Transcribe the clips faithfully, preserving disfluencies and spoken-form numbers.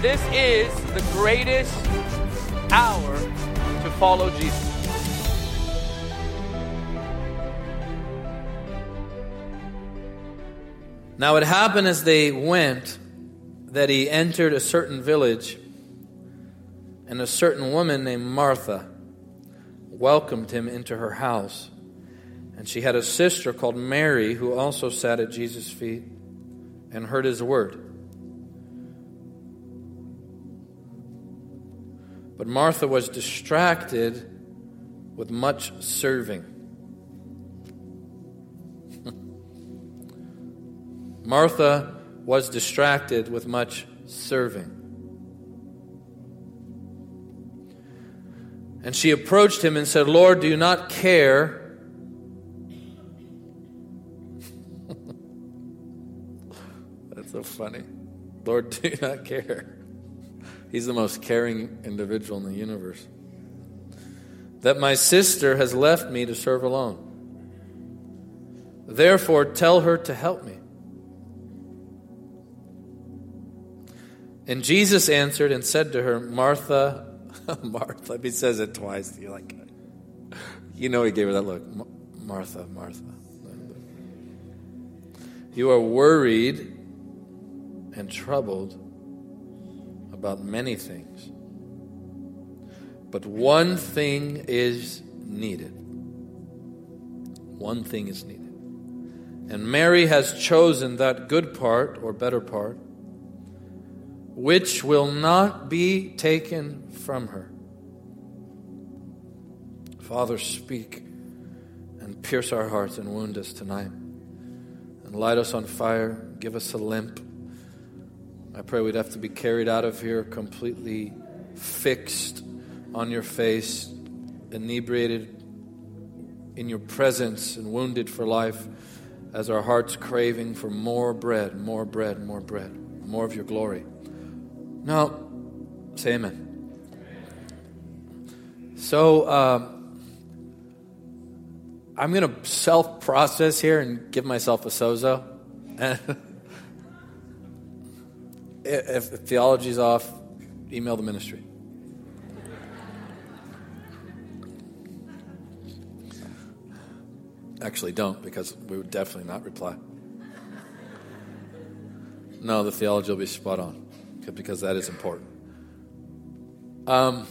This is the greatest hour to follow Jesus. Now it happened as they went that he entered a certain village, and a certain woman named Martha welcomed him into her house. And she had a sister called Mary who also sat at Jesus' feet and heard his word. But Martha was distracted with much serving. Martha was distracted with much serving. And she approached him and said, "Lord, do you not care That's so funny. Lord, do you not care? He's the most caring individual in the universe. "That my sister has left me to serve alone. Therefore, tell her to help me." And Jesus answered and said to her, "Martha, Martha." He says it twice. You're like, you know, he gave her that look. "Martha, Martha. You are worried and troubled about many things, but one thing is needed. One thing is needed. And Mary has chosen that good part, or better part, which will not be taken from her." Father, speak and pierce our hearts and wound us tonight. And light us on fire. Give us a limp. I pray we'd have to be carried out of here completely fixed on your face, inebriated in your presence and wounded for life as our hearts craving for more bread, more bread, more bread, more of your glory. Now, say amen. amen. So, uh, I'm going to self-process here and give myself a sozo. If, if theology's off, email the ministry. Actually, don't, because we would definitely not reply. No, the theology will be spot on, because that is important. Um,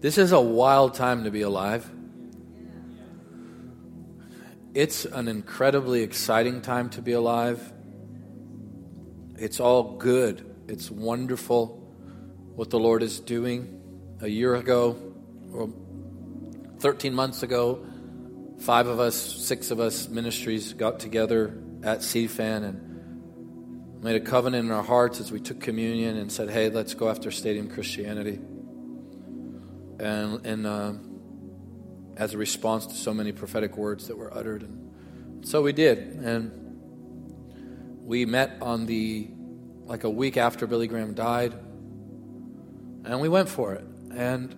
this is a wild time to be alive. It's an incredibly exciting time to be alive. It's all good. It's wonderful what the Lord is doing. A year ago, or thirteen months ago, five of us, six of us ministries got together at C FAN and made a covenant in our hearts as we took communion and said, "Hey, let's go after Stadium Christianity." And, and uh, as a response to so many prophetic words that were uttered, and so we did. And we met on the like a week after Billy Graham died, and we went for it. And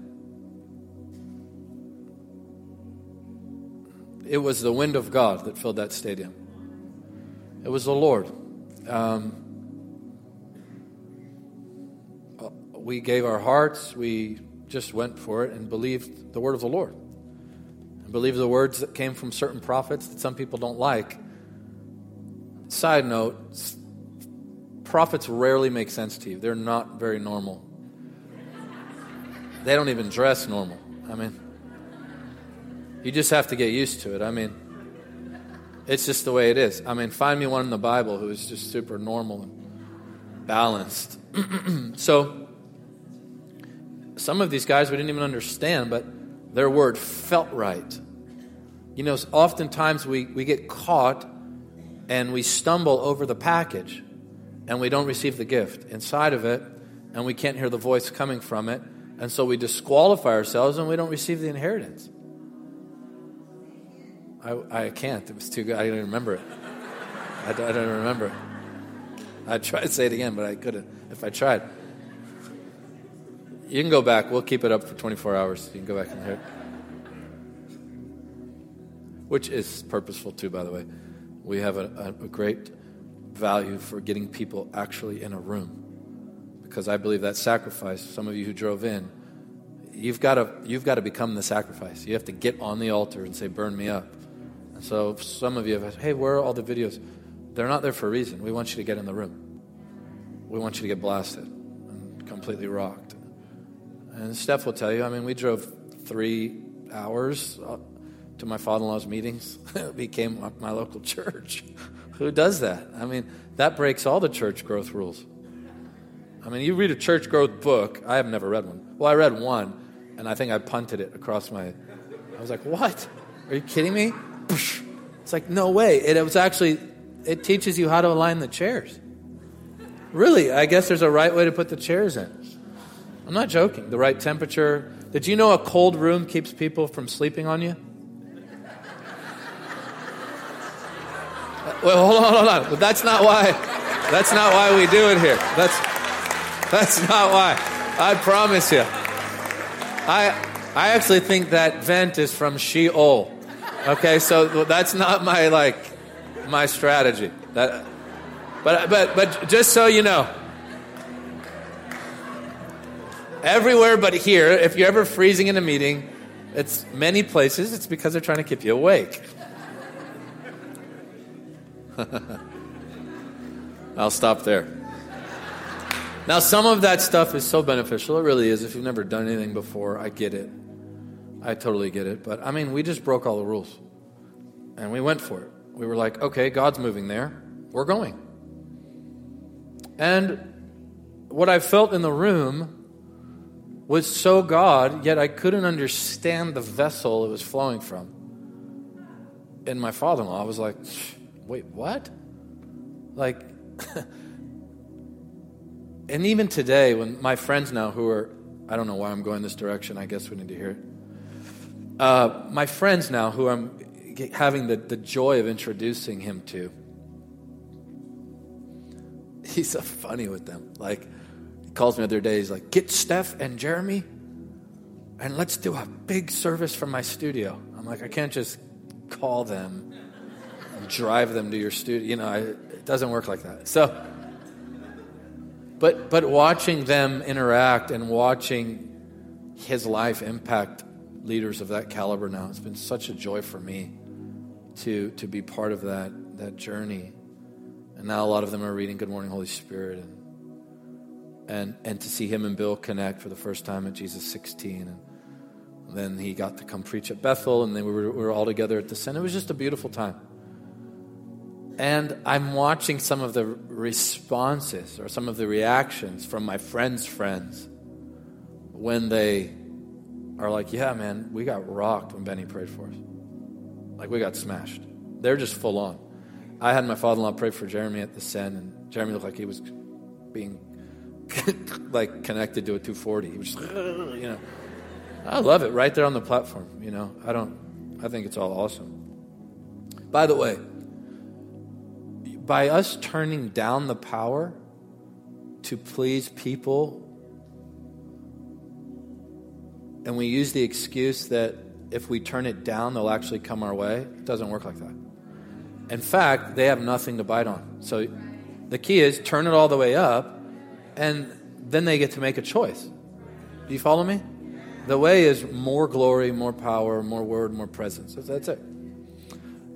it was the wind of God that filled that stadium. It was the Lord. Um, we gave our hearts, we just went for it and believed the word of the Lord and believed the words that came from certain prophets that some people don't like. Side note, prophets rarely make sense to you. They're not very normal. They don't even dress normal. I mean, you just have to get used to it. I mean, it's just the way it is. I mean, find me one in the Bible who is just super normal and balanced. So, some of these guys we didn't even understand, but their word felt right. You know, oftentimes we, we get caught and we stumble over the package and we don't receive the gift inside of it, and we can't hear the voice coming from it, and so we disqualify ourselves and we don't receive the inheritance. I, I can't. It was too good. I don't even remember it. I don't, I don't remember it. I tried to say it again, but I couldn't if I tried. You can go back. We'll keep it up for twenty-four hours. You can go back and hear it. Which is purposeful, too, by the way. We have a, a, a great value for getting people actually in a room, because I believe that sacrifice, some of you who drove in, you've got to you've got to become the sacrifice. You have to get on the altar and say, burn me up. And so some of you have asked, hey, where are all the videos? They're not there for a reason. We want you to get in the room. We want you to get blasted and completely rocked. And Steph will tell you, I mean, we drove three hours to my father-in-law's meetings. It became my, my local church. Who does that? I mean, that breaks all the church growth rules. I mean, you read a church growth book. I have never read one. Well, I read one, and I think I punted it across my... I was like, what? Are you kidding me? It's like, no way. It, it was actually... It teaches you how to align the chairs. Really, I guess there's a right way to put the chairs in. I'm not joking. The right temperature. Did you know a cold room keeps people from sleeping on you? Well, hold on, hold on. But that's not why. That's not why we do it here. That's that's not why. I promise you. I I actually think that vent is from Sheol. Okay, so that's not my like my strategy. That, but but but just so you know, everywhere but here. If you're ever freezing in a meeting, it's many places. It's because they're trying to keep you awake. I'll stop there. Now, some of that stuff is so beneficial. It really is. If you've never done anything before, I get it. I totally get it. But, I mean, we just broke all the rules. And we went for it. We were like, okay, God's moving there. We're going. And what I felt in the room was so God, yet I couldn't understand the vessel it was flowing from. And my father-in-law, I was like... wait, what? Like, and even today, when my friends now who are, I don't know why I'm going this direction, I guess we need to hear it. Uh, my friends now who I'm having the, the joy of introducing him to, he's so funny with them. Like, he calls me the other day, he's like, get Steph and Jeremy, and let's do a big service from my studio. I'm like, I can't just call them. Drive them to your studio. You know, I, it doesn't work like that. So, but but watching them interact and watching his life impact leaders of that caliber now, it's been such a joy for me to to be part of that that journey. And now a lot of them are reading Good Morning Holy Spirit, and and and to see him and Bill connect for the first time at Jesus sixteen, and then he got to come preach at Bethel, and then we were, we were all together at the center. It was just a beautiful time. And I'm watching some of the responses or some of the reactions from my friends' friends when they are like, yeah, man, we got rocked when Benny prayed for us. Like, we got smashed. They're just full on. I had my father-in-law pray for Jeremy at the Sen, and Jeremy looked like he was being, like, connected to a two forty. He was just, you know. I love it right there on the platform, you know. I don't, I think it's all awesome. By the way, by us turning down the power to please people, and we use the excuse that if we turn it down, they'll actually come our way, it doesn't work like that. In fact, they have nothing to bite on. So the key is turn it all the way up, and then they get to make a choice. Do you follow me? The way is more glory, more power, more word, more presence. That's it.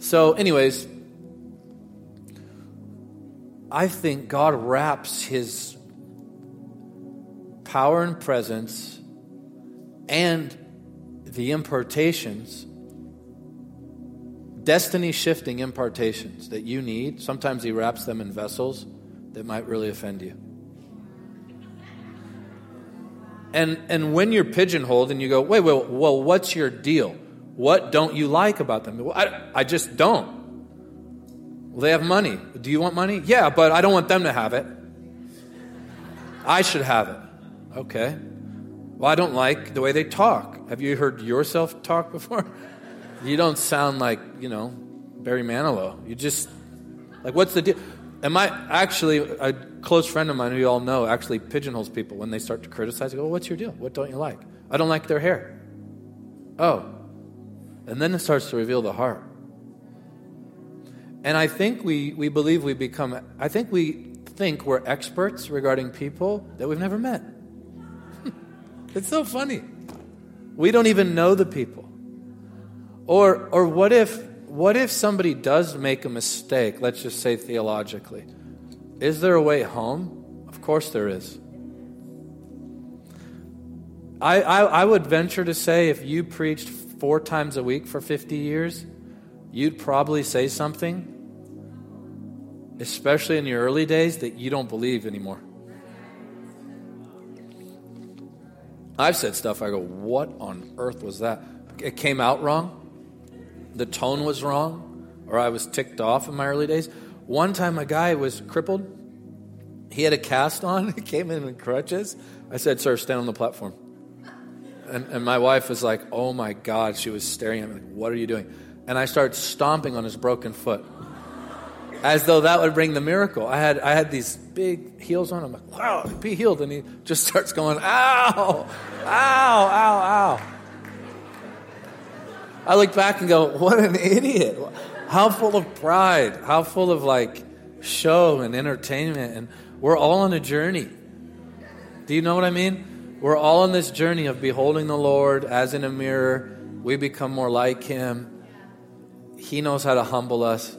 So anyways... I think God wraps his power and presence and the impartations, destiny-shifting impartations that you need. Sometimes he wraps them in vessels that might really offend you. And and when you're pigeonholed and you go, wait, wait, well, what's your deal? What don't you like about them? Well, I, I just don't. Well, they have money. Do you want money? Yeah, but I don't want them to have it. I should have it. Okay. Well, I don't like the way they talk. Have you heard yourself talk before? You don't sound like, you know, Barry Manilow. You just, like, what's the deal? Am I, actually, a close friend of mine who you all know actually pigeonholes people when they start to criticize. They go, well, what's your deal? What don't you like? I don't like their hair. Oh. And then it starts to reveal the heart. And I think we, we believe we become, I think we think we're experts regarding people that we've never met. It's so funny. We don't even know the people. Or or what if what if somebody does make a mistake, let's just say theologically? Is there a way home? Of course there is. I, I, I would venture to say if you preached four times a week for fifty years, you'd probably say something, especially in your early days, that you don't believe anymore. I've said stuff, I go, what on earth was that? It came out wrong. The tone was wrong, or I was ticked off in my early days. One time a guy was crippled. He had a cast on. He came in with crutches. I said, sir, stand on the platform. And, and my wife was like, oh, my God. She was staring at me like, what are you doing? And I started stomping on his broken foot as though that would bring the miracle. I had I had these big heels on. I'm like, wow, be healed. And he just starts going, ow, ow, ow, ow. I look back and go, what an idiot. How full of pride. How full of like show and entertainment. And we're all on a journey. Do you know what I mean? We're all on this journey of beholding the Lord as in a mirror. We become more like Him. He knows how to humble us.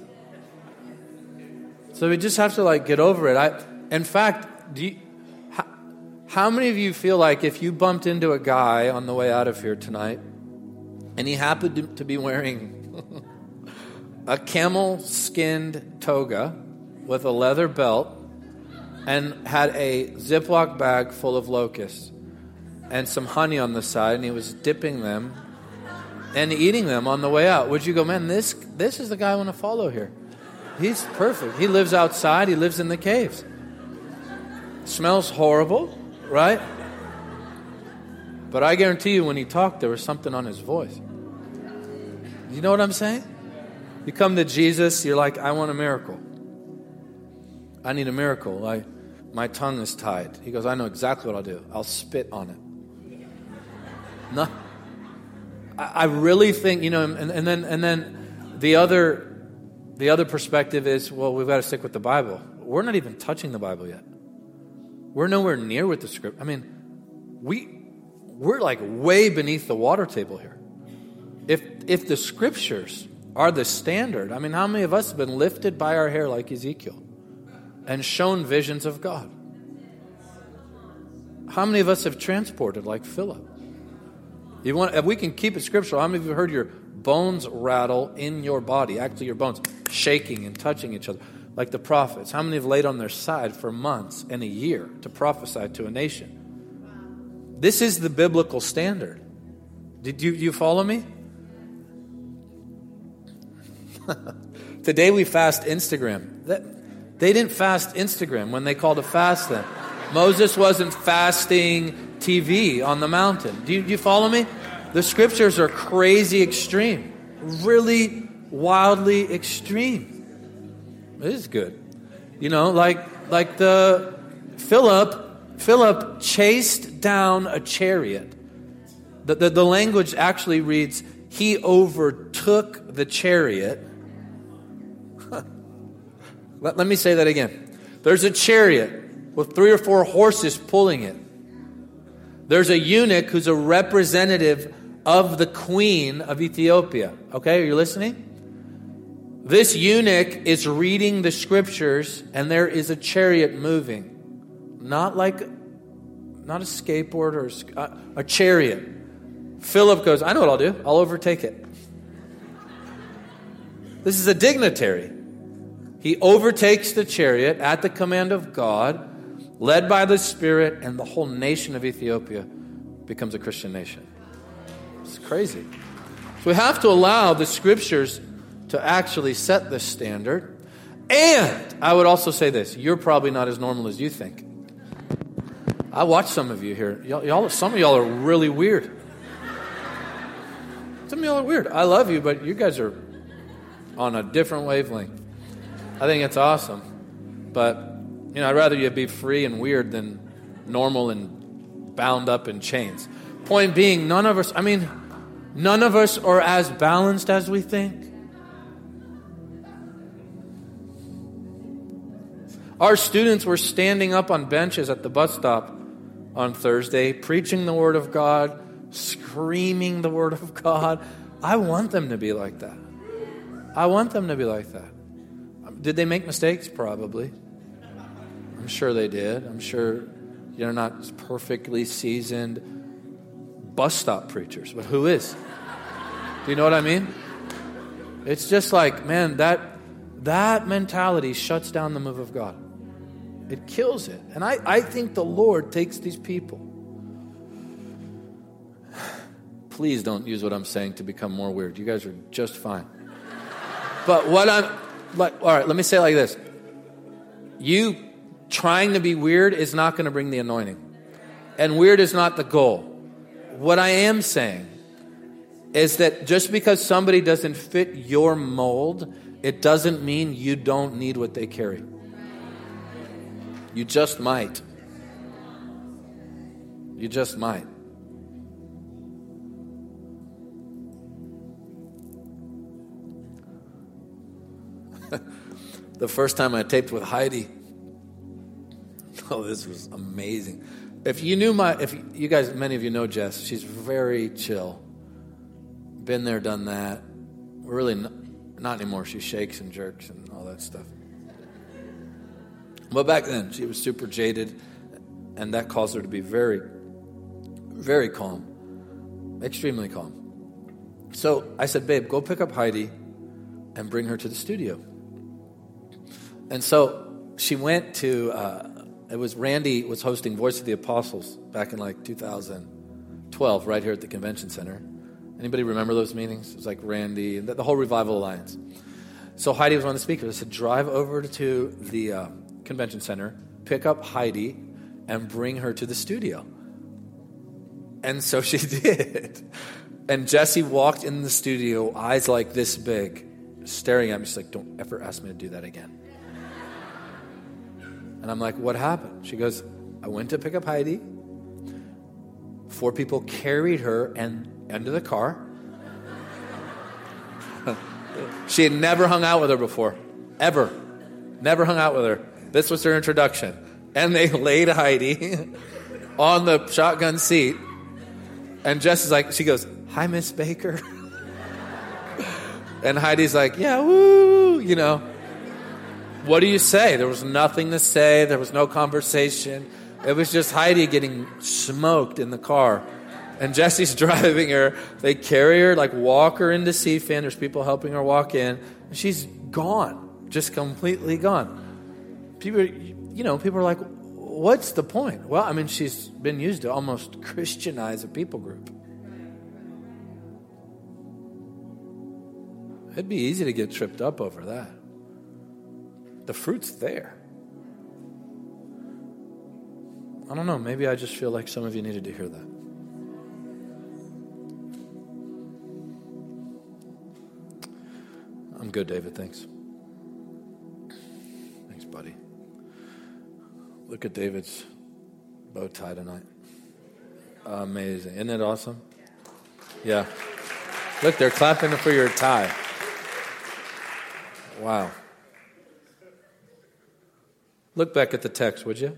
So we just have to like get over it. I, in fact, do you, how, how many of you feel like if you bumped into a guy on the way out of here tonight, and he happened to be wearing a camel-skinned toga with a leather belt and had a Ziploc bag full of locusts and some honey on the side, and he was dipping them and eating them on the way out? Would you go, man, this this is the guy I want to follow here. He's perfect. He lives outside. He lives in the caves. Smells horrible, right? But I guarantee you when he talked, there was something on his voice. You know what I'm saying? You come to Jesus, you're like, I want a miracle. I need a miracle. I, my tongue is tied. He goes, I know exactly what I'll do. I'll spit on it. No, I, I really think, you know, and, and then and then the other the other perspective is, well, we've got to stick with the Bible. We're not even touching the Bible yet. We're nowhere near with the script. I mean, we we're like way beneath the water table here. If if the scriptures are the standard, I mean, how many of us have been lifted by our hair like Ezekiel and shown visions of God? How many of us have transported like Philip? You want, if we can keep it scriptural, how many of you have heard your bones rattle in your body, actually your bones shaking and touching each other, like the prophets? How many have laid on their side for months and a year to prophesy to a nation? This is the biblical standard. Did you, you follow me? Today we fast Instagram. That, they didn't fast Instagram when they called a fast then. Moses wasn't fasting T V on the mountain. Do you, you follow me? The scriptures are crazy extreme. Really wildly extreme. It is good. You know, like like the Philip... Philip chased down a chariot. The, the, the language actually reads, he overtook the chariot. let, let me say that again. There's a chariot with three or four horses pulling it. There's a eunuch who's a representative of the queen of Ethiopia. Okay, are you listening? This eunuch is reading the scriptures, and there is a chariot moving. Not like, not a skateboard or a, a chariot. Philip goes, I know what I'll do. I'll overtake it. This is a dignitary. He overtakes the chariot at the command of God, led by the Spirit, and the whole nation of Ethiopia becomes a Christian nation. It's crazy. So we have to allow the scriptures to actually set the standard. And I would also say this, you're probably not as normal as you think. I watch some of you here. Y'all, y'all, some of y'all are really weird. Some of y'all are weird. I love you, but you guys are on a different wavelength. I think it's awesome. But, you know, I'd rather you be free and weird than normal and bound up in chains. Point being, none of us, I mean, none of us are as balanced as we think. Our students were standing up on benches at the bus stop on Thursday, preaching the Word of God, screaming the Word of God. I want them to be like that. I want them to be like that. Did they make mistakes? Probably. I'm sure they did. I'm sure they're not perfectly seasoned bus stop preachers, but who is? Do you know what I mean? It's just like, man, that that mentality shuts down the move of God. It kills it. And I, I think the Lord takes these people. Please don't use what I'm saying to become more weird. You guys are just fine. But what I'm, like, all right, let me say it like this. You trying to be weird is not going to bring the anointing. And weird is not the goal. What I am saying is that just because somebody doesn't fit your mold, it doesn't mean you don't need what they carry. You just might. You just might. The first time I taped with Heidi, oh, this was amazing. If you knew my, if you guys, many of you know Jess, she's very chill. Been there, done that. Really, not, not anymore. She shakes and jerks and all that stuff. But back then, she was super jaded, and that caused her to be very, very calm, extremely calm. So I said, babe, go pick up Heidi and bring her to the studio. And so she went to, uh, it was Randy was hosting Voice of the Apostles back in like two thousand twelve right here at the convention center. Anybody remember those meetings? It was like Randy, and the whole Revival Alliance. So Heidi was one of the speakers. I said, drive over to the uh, convention center, pick up Heidi, and bring her to the studio. And so she did. And Jesse walked in the studio, eyes like this big, staring at me. She's like, don't ever ask me to do that again. And I'm like, what happened? She goes, I went to pick up Heidi. Four people carried her and under the car. She had never hung out with her before. Ever. Never hung out with her. This was her introduction. And they laid Heidi on the shotgun seat. And Jess is like, she goes, hi, Miss Baker. And Heidi's like, yeah, woo, you know. What do you say? There was nothing to say. There was no conversation. It was just Heidi getting smoked in the car. And Jesse's driving her. They carry her, like walk her into C F I N. There's people helping her walk in. And she's gone, just completely gone. People, you know, people are like, what's the point? Well, I mean, she's been used to almost Christianize a people group. It'd be easy to get tripped up over that. The fruit's there. I don't know. Maybe I just feel like some of you needed to hear that. I'm good, David. Thanks. Thanks, buddy. Look at David's bow tie tonight. Amazing. Isn't it awesome? Yeah. Look, they're clapping for your tie. Wow. Look back at the text, would you?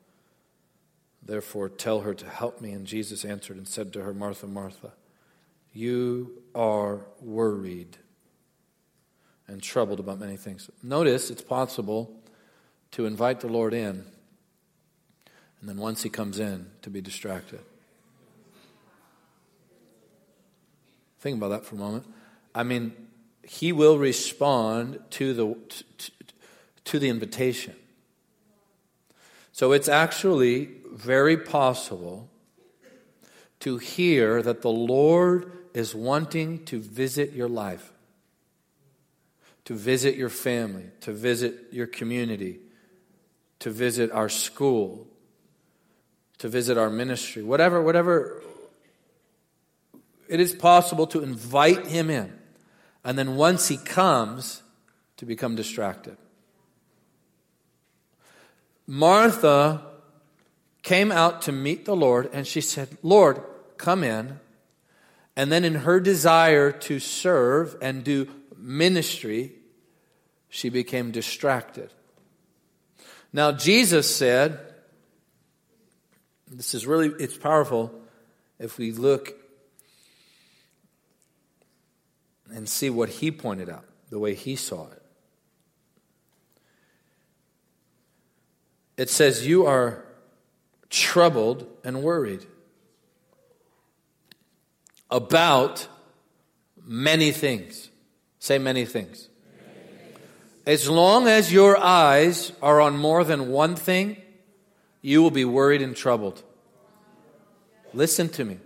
Therefore, tell her to help me. And Jesus answered and said to her, Martha, Martha, you are worried and troubled about many things. Notice it's possible to invite the Lord in, and then once he comes in, to be distracted. Think about that for a moment. I mean, he will respond to the to, to the invitation. So it's actually very possible to hear that the Lord is wanting to visit your life, to visit your family, to visit your community, to visit our school, to visit our ministry, whatever, whatever. It is possible to invite him in, and then once he comes, to become distracted. Martha came out to meet the Lord, and she said, "Lord, come in." And then in her desire to serve and do ministry, she became distracted. Now Jesus said, this is really, it's powerful if we look and see what he pointed out, the way he saw it. It says, "You are troubled and worried about many things." Say many things. Many. As long as your eyes are on more than one thing, you will be worried and troubled. Listen to me.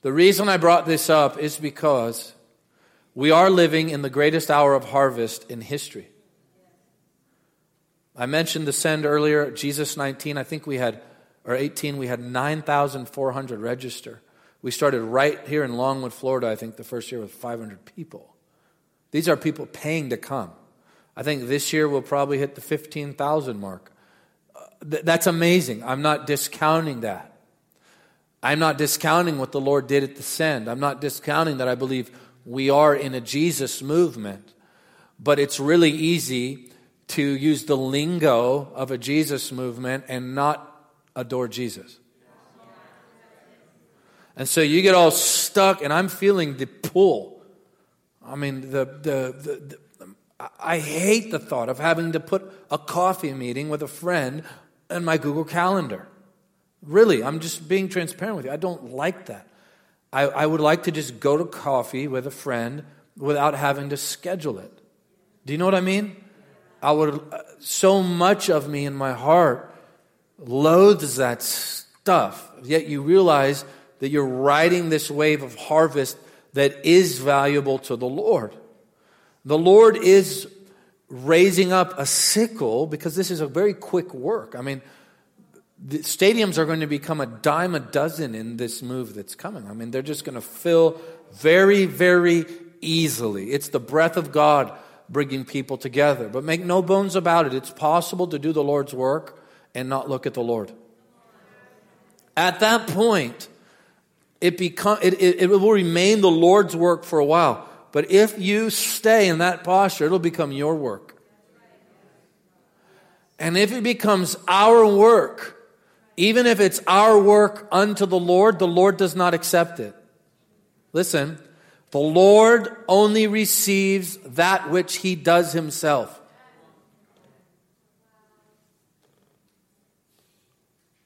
The reason I brought this up is because we are living in the greatest hour of harvest in history. I mentioned the send earlier, Jesus nineteen, I think we had, or eighteen, we had nine thousand four hundred register. We started right here in Longwood, Florida, I think the first year with five hundred people. These are people paying to come. I think this year we'll probably hit the fifteen thousand mark. Th- that's amazing. I'm not discounting that. I'm not discounting what the Lord did at the send. I'm not discounting that. I believe we are in a Jesus movement, but it's really easy to use the lingo of a Jesus movement and not adore Jesus. And so you get all stuck, and I'm feeling the pull. I mean, the, the, the, the I hate the thought of having to put a coffee meeting with a friend in my Google Calendar. Really, I'm just being transparent with you. I don't like that. I, I would like to just go to coffee with a friend without having to schedule it. Do you know what I mean? I would. So much of me in my heart loathes that stuff. Yet you realize that you're riding this wave of harvest that is valuable to the Lord. The Lord is raising up a sickle because this is a very quick work. I mean, the stadiums are going to become a dime a dozen in this move that's coming. I mean, they're just going to fill very, very easily. It's the breath of God bringing people together. But make no bones about it. It's possible to do the Lord's work and not look at the Lord. At that point, It, become, it, it, it will remain the Lord's work for a while. But if you stay in that posture, it'll become your work. And if it becomes our work, even if it's our work unto the Lord, the Lord does not accept it. Listen, the Lord only receives that which he does himself.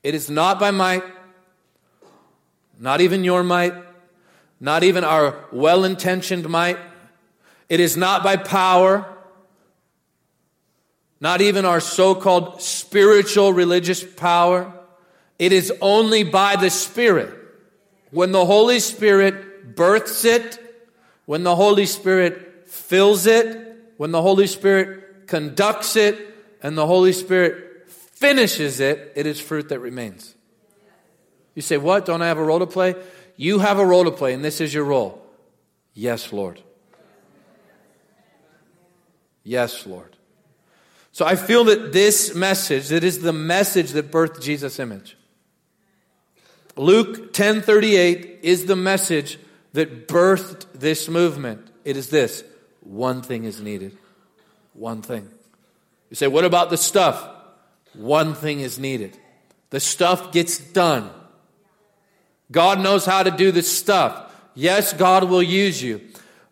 It is not by might, not even your might, not even our well-intentioned might. It is not by power, not even our so-called spiritual religious power. It is only by the Spirit. When the Holy Spirit births it, when the Holy Spirit fills it, when the Holy Spirit conducts it, and the Holy Spirit finishes it, it is fruit that remains. You say, "What? Don't I have a role to play?" You have a role to play, and this is your role. Yes, Lord. Yes, Lord. So I feel that this message, that is the message that birthed Jesus' image. Luke ten thirty-eight is the message that birthed this movement. It is this: one thing is needed. One thing. You say, "What about the stuff?" One thing is needed. The stuff gets done. God knows how to do this stuff. Yes, God will use you.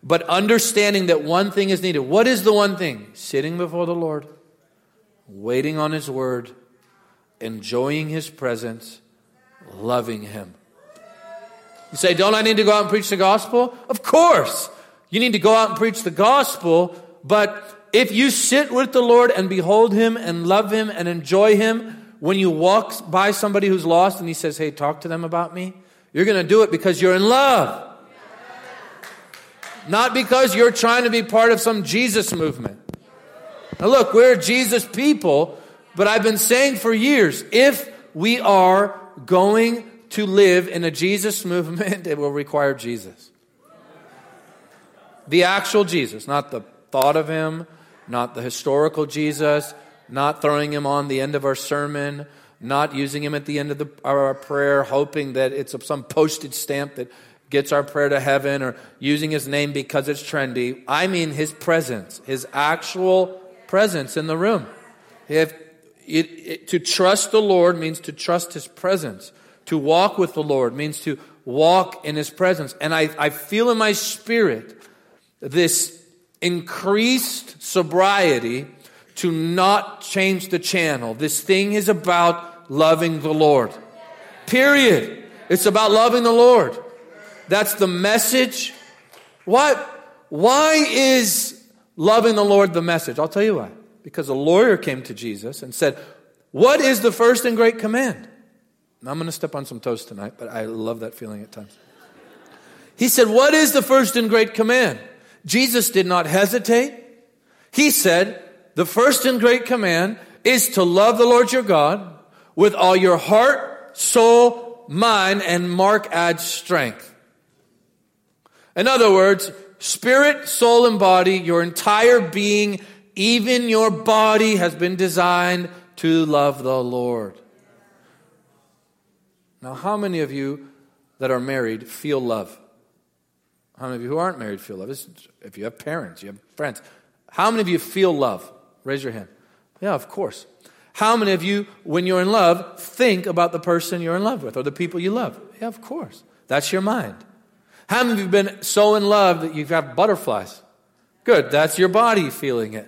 But understanding that one thing is needed. What is the one thing? Sitting before the Lord, waiting on his word, enjoying his presence, loving him. You say, "Don't I need to go out and preach the gospel?" Of course. You need to go out and preach the gospel. But if you sit with the Lord and behold him and love him and enjoy him, when you walk by somebody who's lost and he says, "Hey, talk to them about me," You're going to do it because you're in love. Not because you're trying to be part of some Jesus movement. Now look, we're Jesus people, but I've been saying for years, if we are going to live in a Jesus movement, it will require Jesus. The actual Jesus, not the thought of him, not the historical Jesus, not throwing him on the end of our sermon, not using him at the end of the, our prayer, hoping that it's some postage stamp that gets our prayer to heaven, or using his name because it's trendy. I mean his presence, his actual presence in the room. If it, it, to trust the Lord means to trust his presence. To walk with the Lord means to walk in his presence. And I, I feel in my spirit this increased sobriety to not change the channel. This thing is about loving the Lord. Period. It's about loving the Lord. That's the message. What? Why is loving the Lord the message? I'll tell you why. Because a lawyer came to Jesus and said, what is the first and great command? Now I'm going to step on some toes tonight, but I love that feeling at times. He said, what is the first and great command? Jesus did not hesitate. He said, the first and great command is to love the Lord your God with all your heart, soul, mind, and Mark adds strength. In other words, spirit, soul, and body, your entire being, even your body has been designed to love the Lord. Now, how many of you that are married feel love? How many of you who aren't married feel love? If you have parents, you have friends. How many of you feel love? Raise your hand. Yeah, of course. How many of you, when you're in love, think about the person you're in love with or the people you love? Yeah, of course. That's your mind. How many of you have been so in love that you've got butterflies? Good, that's your body feeling it.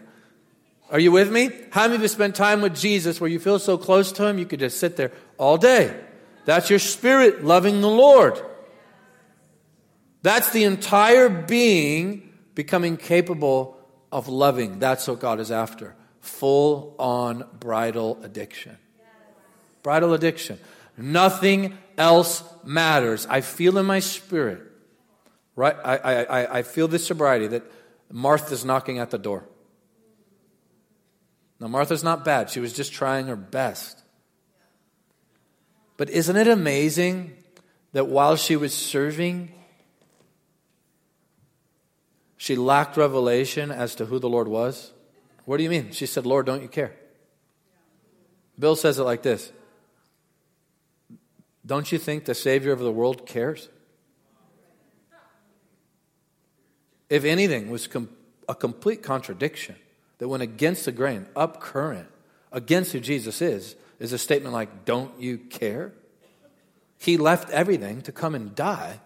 Are you with me? How many of you spent time with Jesus where you feel so close to him you could just sit there all day? That's your spirit loving the Lord. That's the entire being becoming capable of loving. That's what God is after. Full-on bridal addiction. Bridal addiction. Nothing else matters. I feel in my spirit. Right, I, I, I feel this sobriety that Martha's knocking at the door. Now, Martha's not bad. She was just trying her best. But isn't it amazing that while she was serving, she lacked revelation as to who the Lord was? What do you mean? She said, Lord, don't you care? Bill says it like this. Don't you think the Savior of the world cares? If anything, was com- a complete contradiction that went against the grain, up current, against who Jesus is, is a statement like, don't you care? He left everything to come and die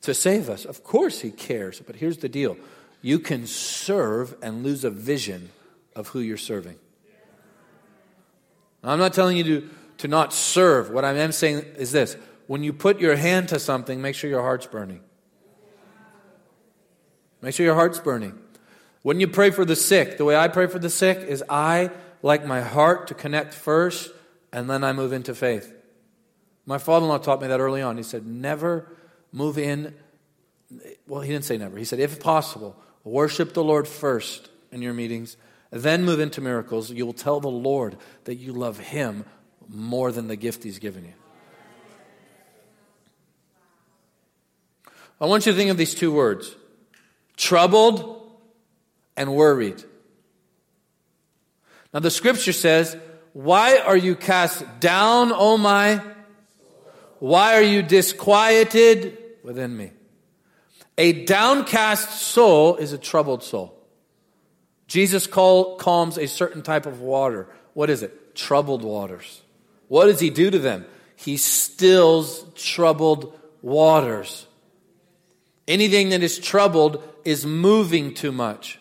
to save us. Of course he cares, but here's the deal. You can serve and lose a vision of who you're serving. I'm not telling you to, to not serve. What I am saying is this. When you put your hand to something, make sure your heart's burning. Make sure your heart's burning. When you pray for the sick, the way I pray for the sick is I like my heart to connect first, and then I move into faith. My father-in-law taught me that early on. He said, never move in. Well, he didn't say never. He said, if possible, worship the Lord first in your meetings, then move into miracles. You'll tell the Lord that you love him more than the gift he's given you. I want you to think of these two words. Troubled and worried. Now the scripture says, why are you cast down, O my? Why are you disquieted within me? A downcast soul is a troubled soul. Jesus call, calms a certain type of water. What is it? Troubled waters. What does he do to them? He stills troubled waters. Anything that is troubled is moving too much.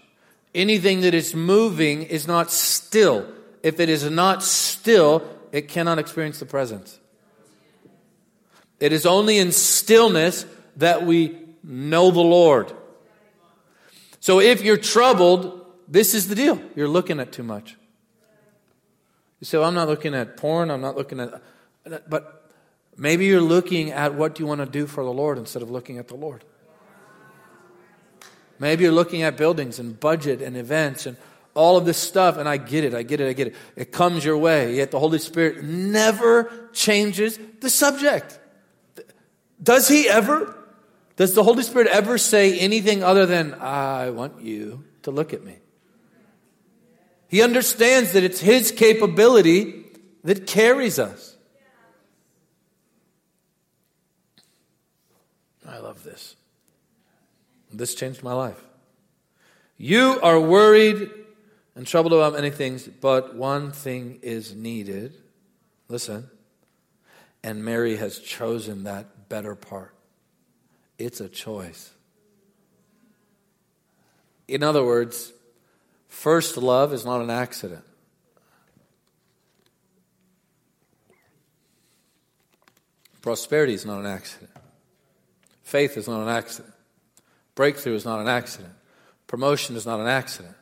Anything that is moving is not still. If it is not still, it cannot experience the presence. It is only in stillness that we know the Lord. So if you're troubled, this is the deal. You're looking at too much. You say, well, I'm not looking at porn. I'm not looking at... But Maybe you're looking at what you want to do for the Lord instead of looking at the Lord. Maybe you're looking at buildings and budget and events and all of this stuff, and I get it, I get it, I get it. It comes your way, yet the Holy Spirit never changes the subject. Does he ever? Does the Holy Spirit ever say anything other than, I want you to look at me? He understands that it's his capability that carries us. I love this. This changed my life. You are worried and troubled about many things, but one thing is needed. Listen. And Mary has chosen that better part. It's a choice. In other words, first love is not an accident. Prosperity is not an accident. Faith is not an accident. Breakthrough is not an accident. Promotion is not an accident.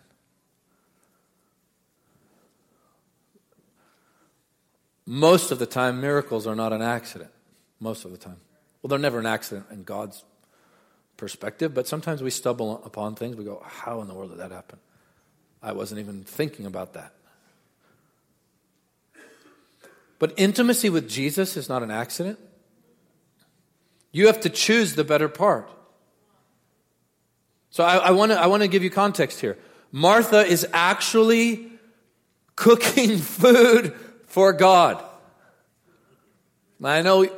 Most of the time, miracles are not an accident. Most of the time. Well, they're never an accident in God's perspective, but sometimes we stumble upon things. We go, how in the world did that happen? I wasn't even thinking about that. But intimacy with Jesus is not an accident. You have to choose the better part. So I, I want to I want to give you context here. Martha is actually cooking food for God. I know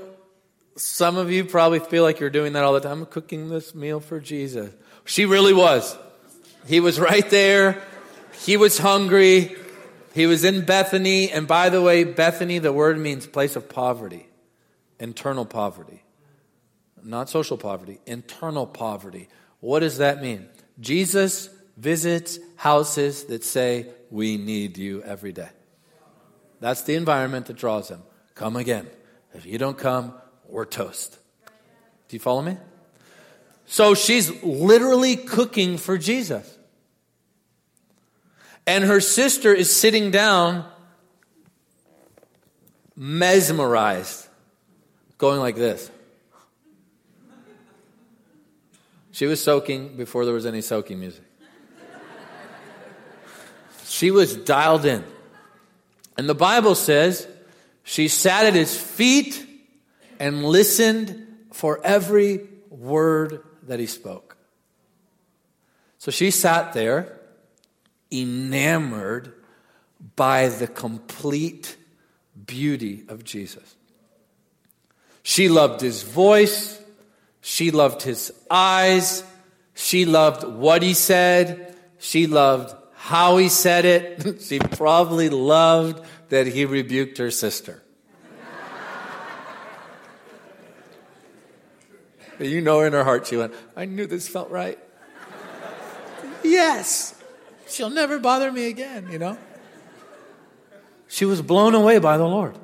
some of you probably feel like you're doing that all the time. I'm cooking this meal for Jesus. She really was. He was right there. He was hungry. He was in Bethany. And by the way, Bethany, the word means place of poverty, internal poverty. Not social poverty, internal poverty. What does that mean? Jesus visits houses that say, we need you every day. That's the environment that draws him. Come again. If you don't come, we're toast. Do you follow me? So she's literally cooking for Jesus. And her sister is sitting down, mesmerized, going like this. She was soaking before there was any soaking music. She was dialed in. And the Bible says she sat at his feet and listened for every word that he spoke. So she sat there enamored by the complete beauty of Jesus. She loved his voice. She loved his eyes. She loved what he said. She loved how he said it. She probably loved that he rebuked her sister. You know, in her heart, she went, I knew this felt right. Yes. She'll never bother me again, you know. She was blown away by the Lord.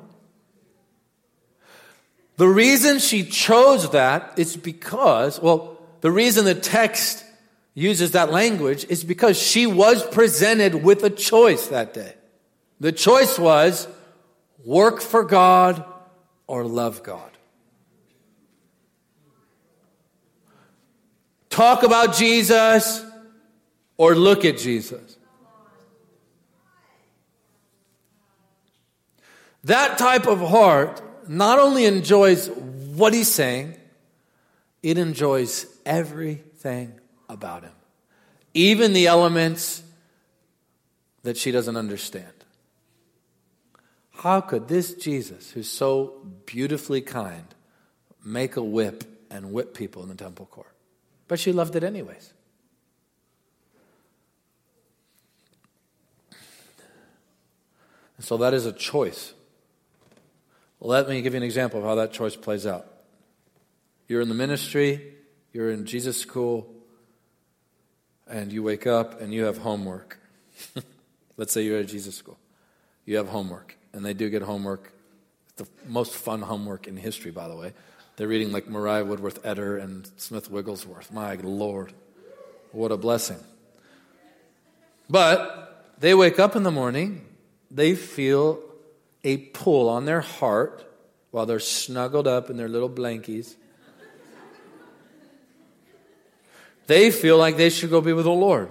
The reason she chose that is because, well, the reason the text uses that language is because she was presented with a choice that day. The choice was work for God or love God. Talk about Jesus or look at Jesus. That type of heart not only enjoys what he's saying, it enjoys everything about him. Even the elements that she doesn't understand. How could this Jesus, who's so beautifully kind, make a whip and whip people in the temple court? But she loved it anyways. And so that is a choice. Let me give you an example of how that choice plays out. You're in the ministry, you're in Jesus school, and you wake up and you have homework. Let's say you're at Jesus school. You have homework, and they do get homework. It's the most fun homework in history, by the way. They're reading like Mariah Woodworth Etter and Smith Wigglesworth. My Lord, what a blessing. But they wake up in the morning, they feel a pull on their heart while they're snuggled up in their little blankies. They feel like they should go be with the Lord.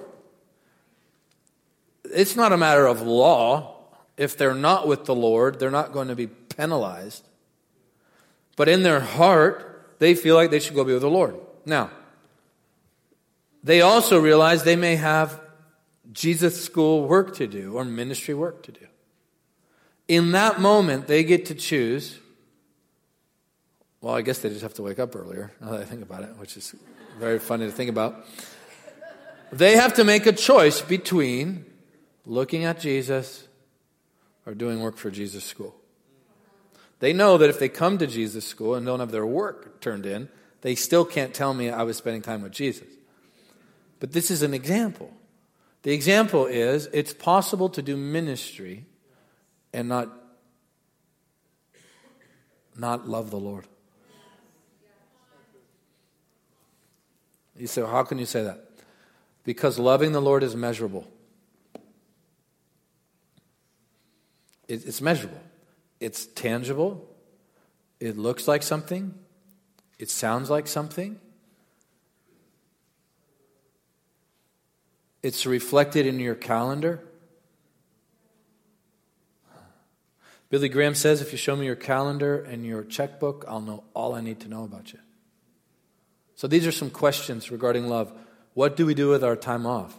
It's not a matter of law. If they're not with the Lord, they're not going to be penalized. But in their heart, they feel like they should go be with the Lord. Now, they also realize they may have Jesus school work to do or ministry work to do. In that moment, they get to choose. Well, I guess they just have to wake up earlier, now that I think about it, which is very funny to think about. They have to make a choice between looking at Jesus or doing work for Jesus school. They know that if they come to Jesus school and don't have their work turned in, they still can't tell me I was spending time with Jesus. But this is an example. The example is it's possible to do ministry and not, not love the Lord. You say, well, how can you say that? Because loving the Lord is measurable. It, it's measurable. It's tangible. It looks like something. It sounds like something. It's reflected in your calendar. Billy Graham says, if you show me your calendar and your checkbook, I'll know all I need to know about you. So these are some questions regarding love. What do we do with our time off?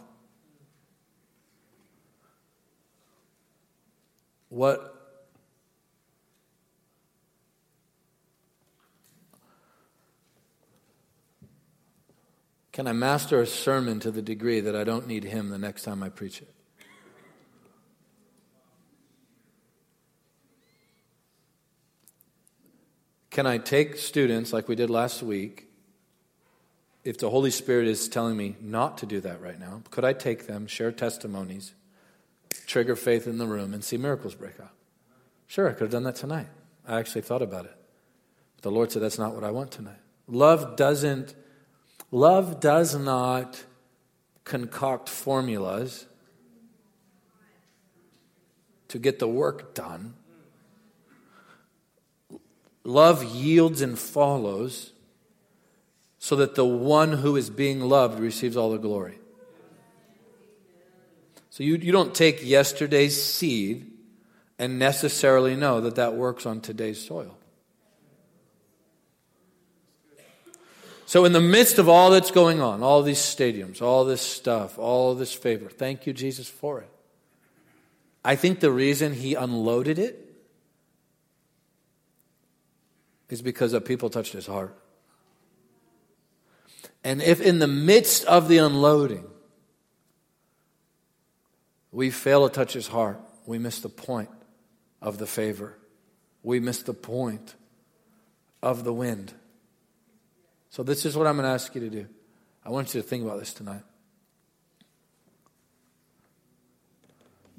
What Can I master a sermon to the degree that I don't need him the next time I preach it? Can I take students like we did last week, if the Holy Spirit is telling me not to do that right now, could I take them, share testimonies, trigger faith in the room, and see miracles break out? Sure, I could have done that tonight. I actually thought about it. But the Lord said, that's not what I want tonight. Love doesn't Love does not concoct formulas to get the work done. Love yields and follows so that the one who is being loved receives all the glory. So you, you don't take yesterday's seed and necessarily know that that works on today's soil. So in the midst of all that's going on, all these stadiums, all this stuff, all this favor, thank you, Jesus, for it. I think the reason he unloaded it is because the people touched his heart. And if in the midst of the unloading, we fail to touch his heart, we miss the point of the favor. We miss the point of the wind. So this is what I'm going to ask you to do. I want you to think about this tonight.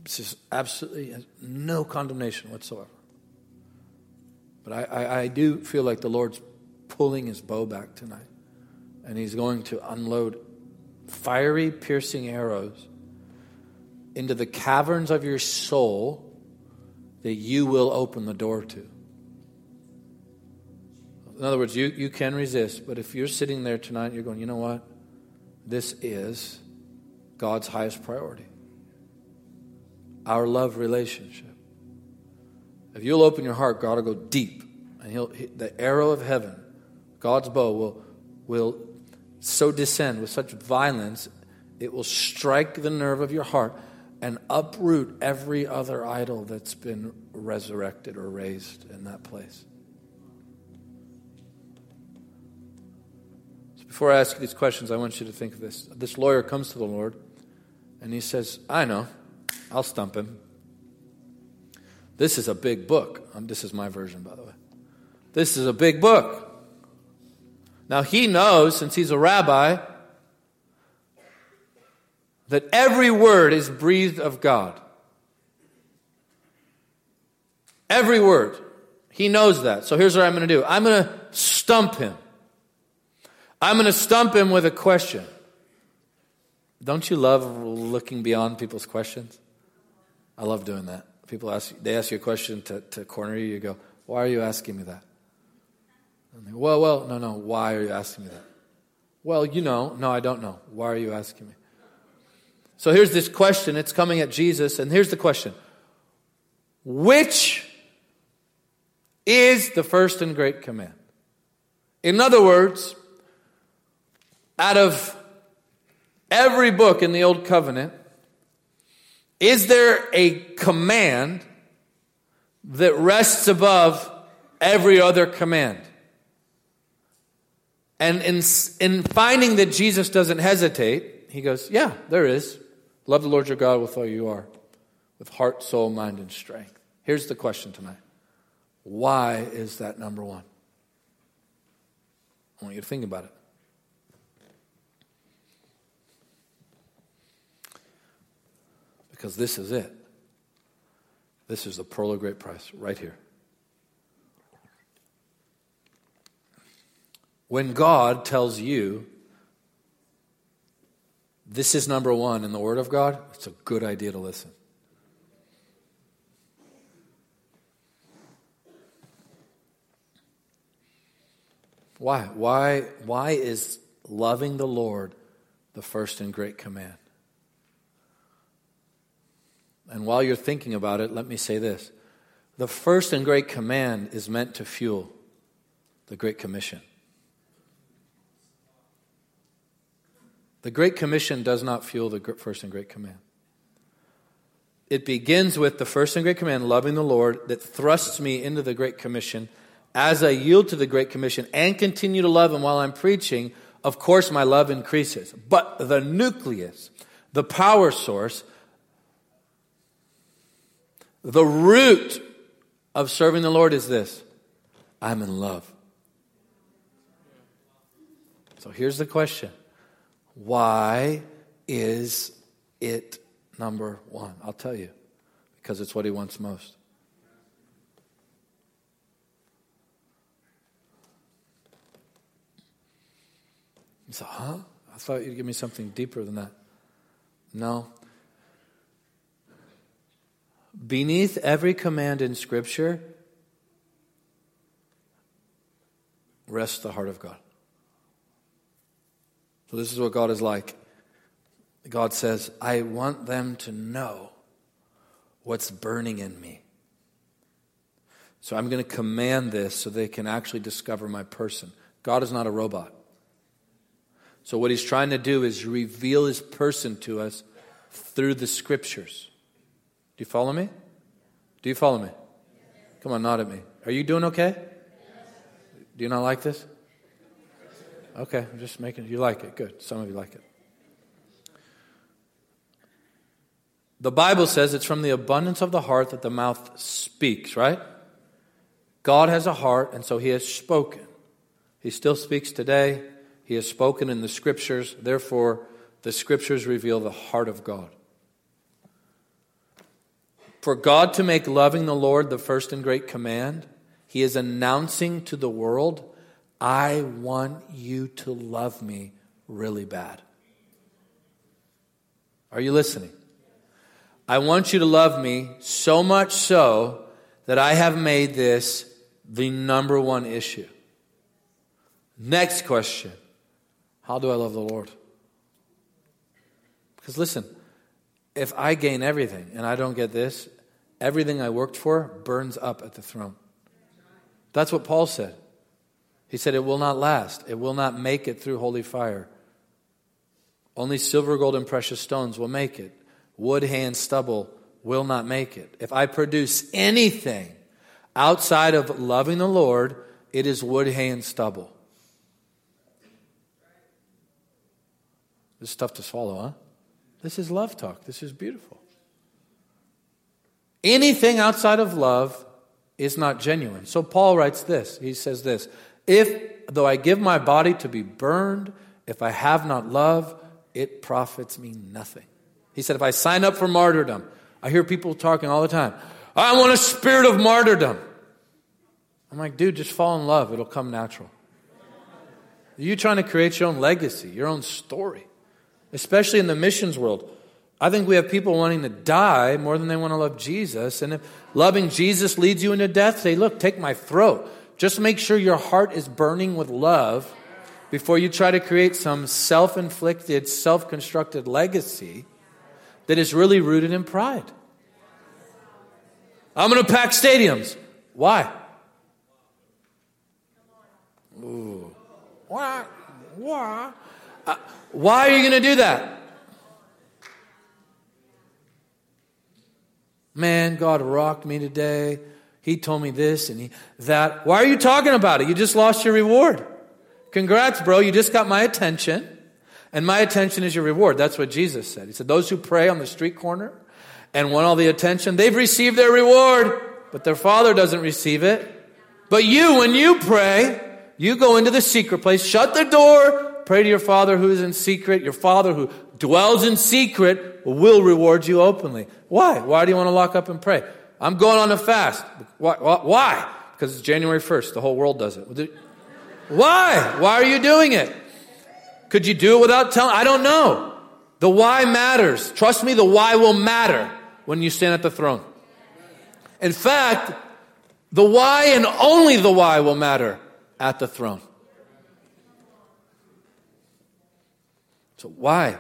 This is absolutely no condemnation whatsoever. But I, I, I do feel like the Lord's pulling his bow back tonight. And he's going to unload fiery, piercing arrows into the caverns of your soul that you will open the door to. In other words, you, you can resist, but if you're sitting there tonight and you're going, you know what? This is God's highest priority. Our love relationship. If you'll open your heart, God will go deep. And he'll he, the arrow of heaven, God's bow, will, will so descend with such violence, it will strike the nerve of your heart and uproot every other idol that's been resurrected or raised in that place. Before I ask you these questions, I want you to think of this. This lawyer comes to the Lord, and he says, I know, I'll stump him. This is a big book. Um, this is my version, by the way. This is a big book. Now, he knows, since he's a rabbi, that every word is breathed of God. Every word. He knows that. So here's what I'm going to do. I'm going to stump him. I'm going to stump him with a question. Don't you love looking beyond people's questions? I love doing that. People ask, they ask you a question to, to corner you. You go, Why are you asking me that? And they, well, well, no, no, why are you asking me that? Well, you know, no, I don't know. Why are you asking me? So here's this question. It's coming at Jesus. And here's the question. Which is the first and great command? In other words, out of every book in the Old Covenant, is there a command that rests above every other command? And in, in finding that Jesus doesn't hesitate, he goes, yeah, there is. Love the Lord your God with all you are, with heart, soul, mind, and strength. Here's the question tonight. Why is that number one? I want you to think about it. Because this is it. This is the pearl of great price right here. When God tells you this is number one in the Word of God, it's a good idea to listen. Why? Why? Why is loving the Lord the first and great command? And while you're thinking about it, let me say this. The first and great command is meant to fuel the Great Commission. The Great Commission does not fuel the first and great command. It begins with the first and great command, loving the Lord, that thrusts me into the Great Commission. As I yield to the Great Commission and continue to love Him while I'm preaching, of course my love increases. But the nucleus, the power source, the root of serving the Lord is this. I'm in love. So here's the question. Why is it number one? I'll tell you. Because it's what He wants most. You say, huh? I thought you'd give me something deeper than that. No. Beneath every command in Scripture rests the heart of God. So this is what God is like. God says, I want them to know what's burning in me. So I'm going to command this so they can actually discover my person. God is not a robot. So what He's trying to do is reveal His person to us through the Scriptures. Do you follow me? Do you follow me? Come on, nod at me. Are you doing okay? Do you not like this? Okay, I'm just making, you like it, good. Some of you like it. The Bible says it's from the abundance of the heart that the mouth speaks, right? God has a heart, and so He has spoken. He still speaks today. He has spoken in the Scriptures. Therefore, the Scriptures reveal the heart of God. For God to make loving the Lord the first and great command, He is announcing to the world, I want you to love me really bad. Are you listening? I want you to love me so much so that I have made this the number one issue. Next question. How do I love the Lord? Because listen, if I gain everything and I don't get this, everything I worked for burns up at the throne. That's what Paul said. He said it will not last. It will not make it through holy fire. Only silver, gold, and precious stones will make it. Wood, hay, and stubble will not make it. If I produce anything outside of loving the Lord, it is wood, hay, and stubble. This is tough to swallow, huh? This is love talk. This is beautiful. Anything outside of love is not genuine. So Paul writes this. He says this. If, though I give my body to be burned, if I have not love, it profits me nothing. He said, if I sign up for martyrdom, I hear people talking all the time, I want a spirit of martyrdom. I'm like, dude, just fall in love. It'll come natural. You're trying to create your own legacy, your own story, especially in the missions world. I think we have people wanting to die more than they want to love Jesus. And if loving Jesus leads you into death, say, look, take my throat. Just make sure your heart is burning with love before you try to create some self-inflicted, self-constructed legacy that is really rooted in pride. I'm going to pack stadiums. Why? Ooh. Why? Why? Uh, why are you going to do that? Man, God rocked me today. He told me this and he, that. Why are you talking about it? You just lost your reward. Congrats, bro. You just got my attention. And my attention is your reward. That's what Jesus said. He said, those who pray on the street corner and want all the attention, they've received their reward, but their Father doesn't receive it. But you, when you pray, you go into the secret place, shut the door, pray to your Father who is in secret. Your Father who dwells in secret will reward you openly. Why? Why do you want to lock up and pray? I'm going on a fast. Why? Why? Because it's January first. The whole world does it. Why? Why are you doing it? Could you do it without telling? I don't know. The why matters. Trust me, the why will matter when you stand at the throne. In fact, the why and only the why will matter at the throne. So why?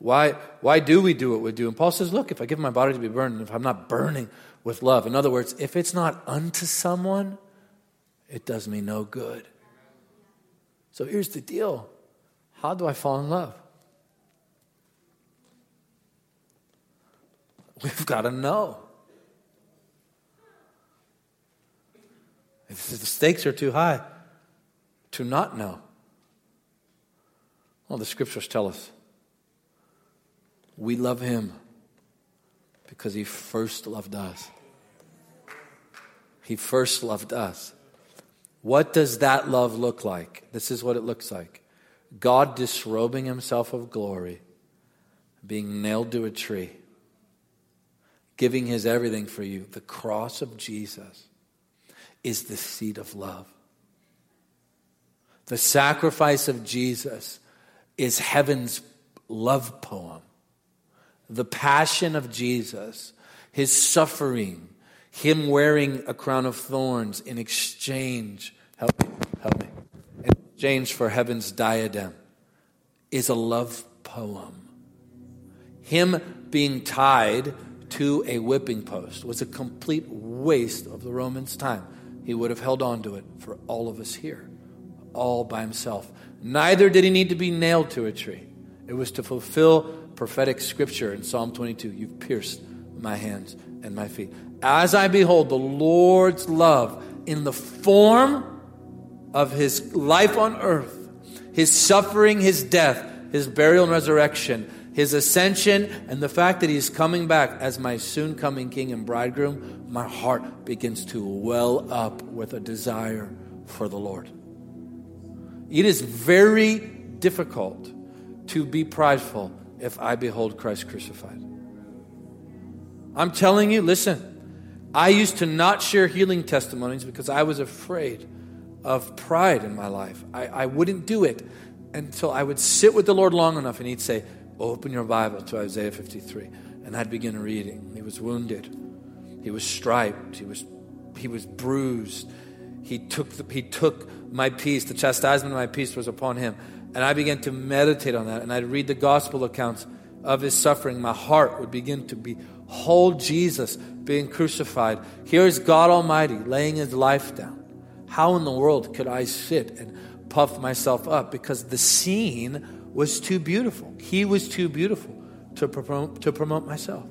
Why, why do we do what we do? And Paul says, look, if I give my body to be burned, and if I'm not burning with love, in other words, if it's not unto someone, it does me no good. So here's the deal. How do I fall in love? We've got to know. If the stakes are too high to not know. Well, the scriptures tell us we love him because he first loved us. He first loved us. What does that love look like? This is what it looks like. God disrobing himself of glory, being nailed to a tree, giving his everything for you. The cross of Jesus is the seed of love. The sacrifice of Jesus is heaven's love poem. The passion of Jesus, his suffering, him wearing a crown of thorns in exchange, help me, help me, in exchange for heaven's diadem, is a love poem. Him being tied to a whipping post was a complete waste of the Romans' time. He would have held on to it for all of us here, all by himself. Neither did he need to be nailed to a tree. It was to fulfill prophetic scripture in Psalm twenty-two. You've pierced my hands and my feet. As I behold the Lord's love in the form of his life on earth, his suffering, his death, his burial and resurrection, his ascension, and the fact that he's coming back as my soon coming king and bridegroom, my heart begins to well up with a desire for the Lord. It is very difficult to be prideful if I behold Christ crucified. I'm telling you, listen, I used to not share healing testimonies because I was afraid of pride in my life. I, I wouldn't do it until I would sit with the Lord long enough and he'd say, open your Bible to Isaiah fifty-three. And I'd begin reading. He was wounded. He was striped. He was he was bruised. He took the, he took my peace. The chastisement of my peace was upon him. And I began to meditate on that. And I'd read the gospel accounts of his suffering. My heart would begin to behold Jesus being crucified. Here's God Almighty laying his life down. How in the world could I sit and puff myself up? Because the scene was too beautiful. He was too beautiful to promote, to promote myself.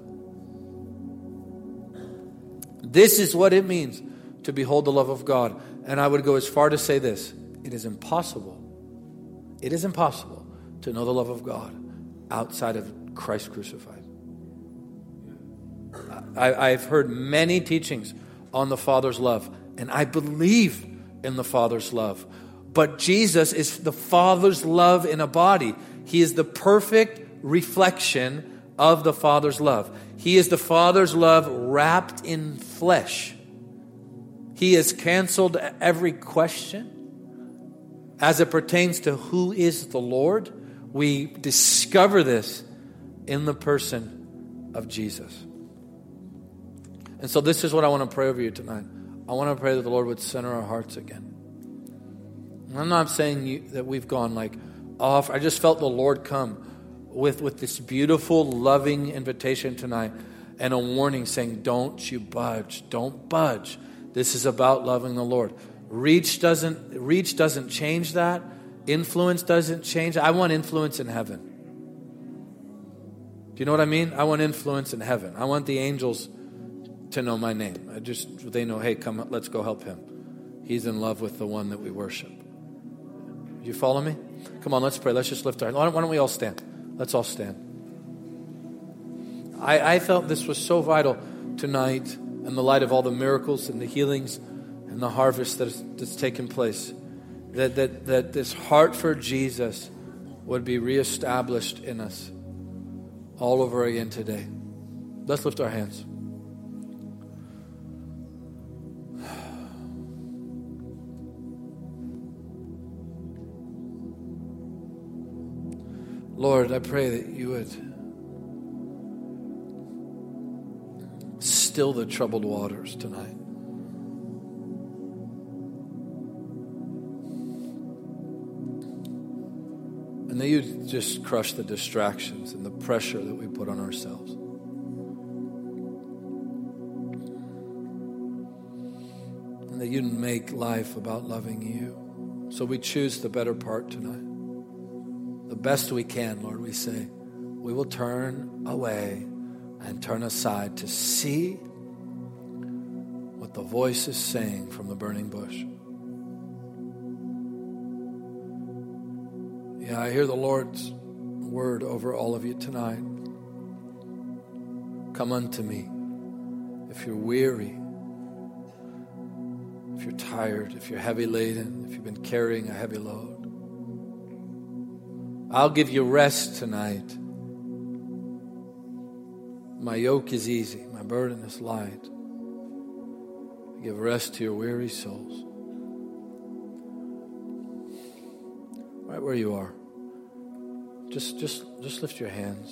This is what it means to behold the love of God. And I would go as far to say this. It is impossible. It is impossible to know the love of God outside of Christ crucified. I, I've heard many teachings on the Father's love. And I believe in the Father's love. But Jesus is the Father's love in a body. He is the perfect reflection of the Father's love. He is the Father's love wrapped in flesh. He has canceled every question. As it pertains to who is the Lord, we discover this in the person of Jesus. And so this is what I want to pray over you tonight. I want to pray that the Lord would center our hearts again. And I'm not saying you, that we've gone like off. I just felt the Lord come with, with this beautiful, loving invitation tonight and a warning saying, don't you budge, don't budge. This is about loving the Lord. Reach doesn't, reach doesn't change that. Influence doesn't change. I want influence in heaven. Do you know what I mean? I want influence in heaven. I want the angels to know my name. I just, they know, hey, come, let's go help him. He's in love with the one that we worship. You follow me? Come on, let's pray. Let's just lift our... Why don't we all stand? Let's all stand. I, I felt this was so vital tonight in the light of all the miracles and the healings and the harvest that is, that's taken place. That, that, that this heart for Jesus would be reestablished in us all over again today. Let's lift our hands. Lord, I pray that you would still the troubled waters tonight. And that you'd just crush the distractions and the pressure that we put on ourselves. And that you'd make life about loving you. So we choose the better part tonight. The best we can, Lord, we say, we will turn away and turn aside to see what the voice is saying from the burning bush. Yeah, I hear the Lord's word over all of you tonight. Come unto me if you're weary, if you're tired, if you're heavy laden, if you've been carrying a heavy load. I'll give you rest tonight. My yoke is easy. My burden is light. I give rest to your weary souls. Right where you are. Just, just, just lift your hands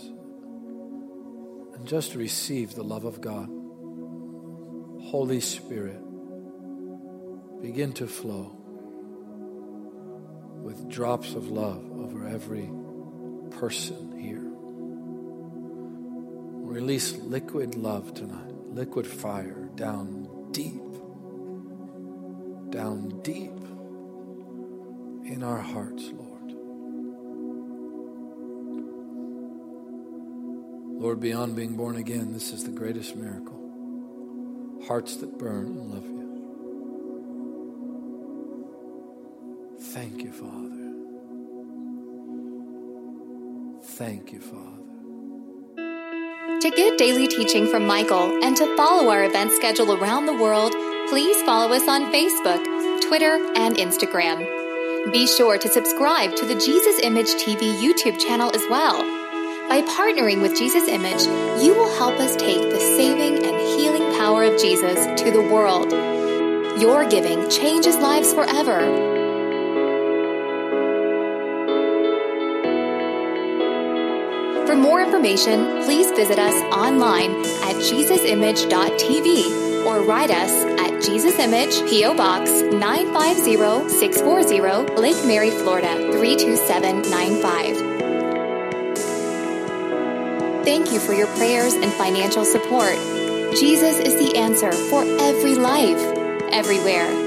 and just receive the love of God. Holy Spirit, begin to flow with drops of love over every person here. Release liquid love tonight, liquid fire down deep, down deep in our hearts, Lord. Lord, beyond being born again, this is the greatest miracle. Hearts that burn and love you. Thank you, Father. Thank you, Father. To get daily teaching from Michael and to follow our event schedule around the world, please follow us on Facebook, Twitter, and Instagram. Be sure to subscribe to the Jesus Image T V YouTube channel as well. By partnering with Jesus Image, you will help us take the saving and healing power of Jesus to the world. Your giving changes lives forever. For more information, please visit us online at jesus image dot t v or write us at Jesus Image, P O Box nine five zero six four zero, Lake Mary, Florida three two seven nine five. Thank you for your prayers and financial support. Jesus is the answer for every life, everywhere.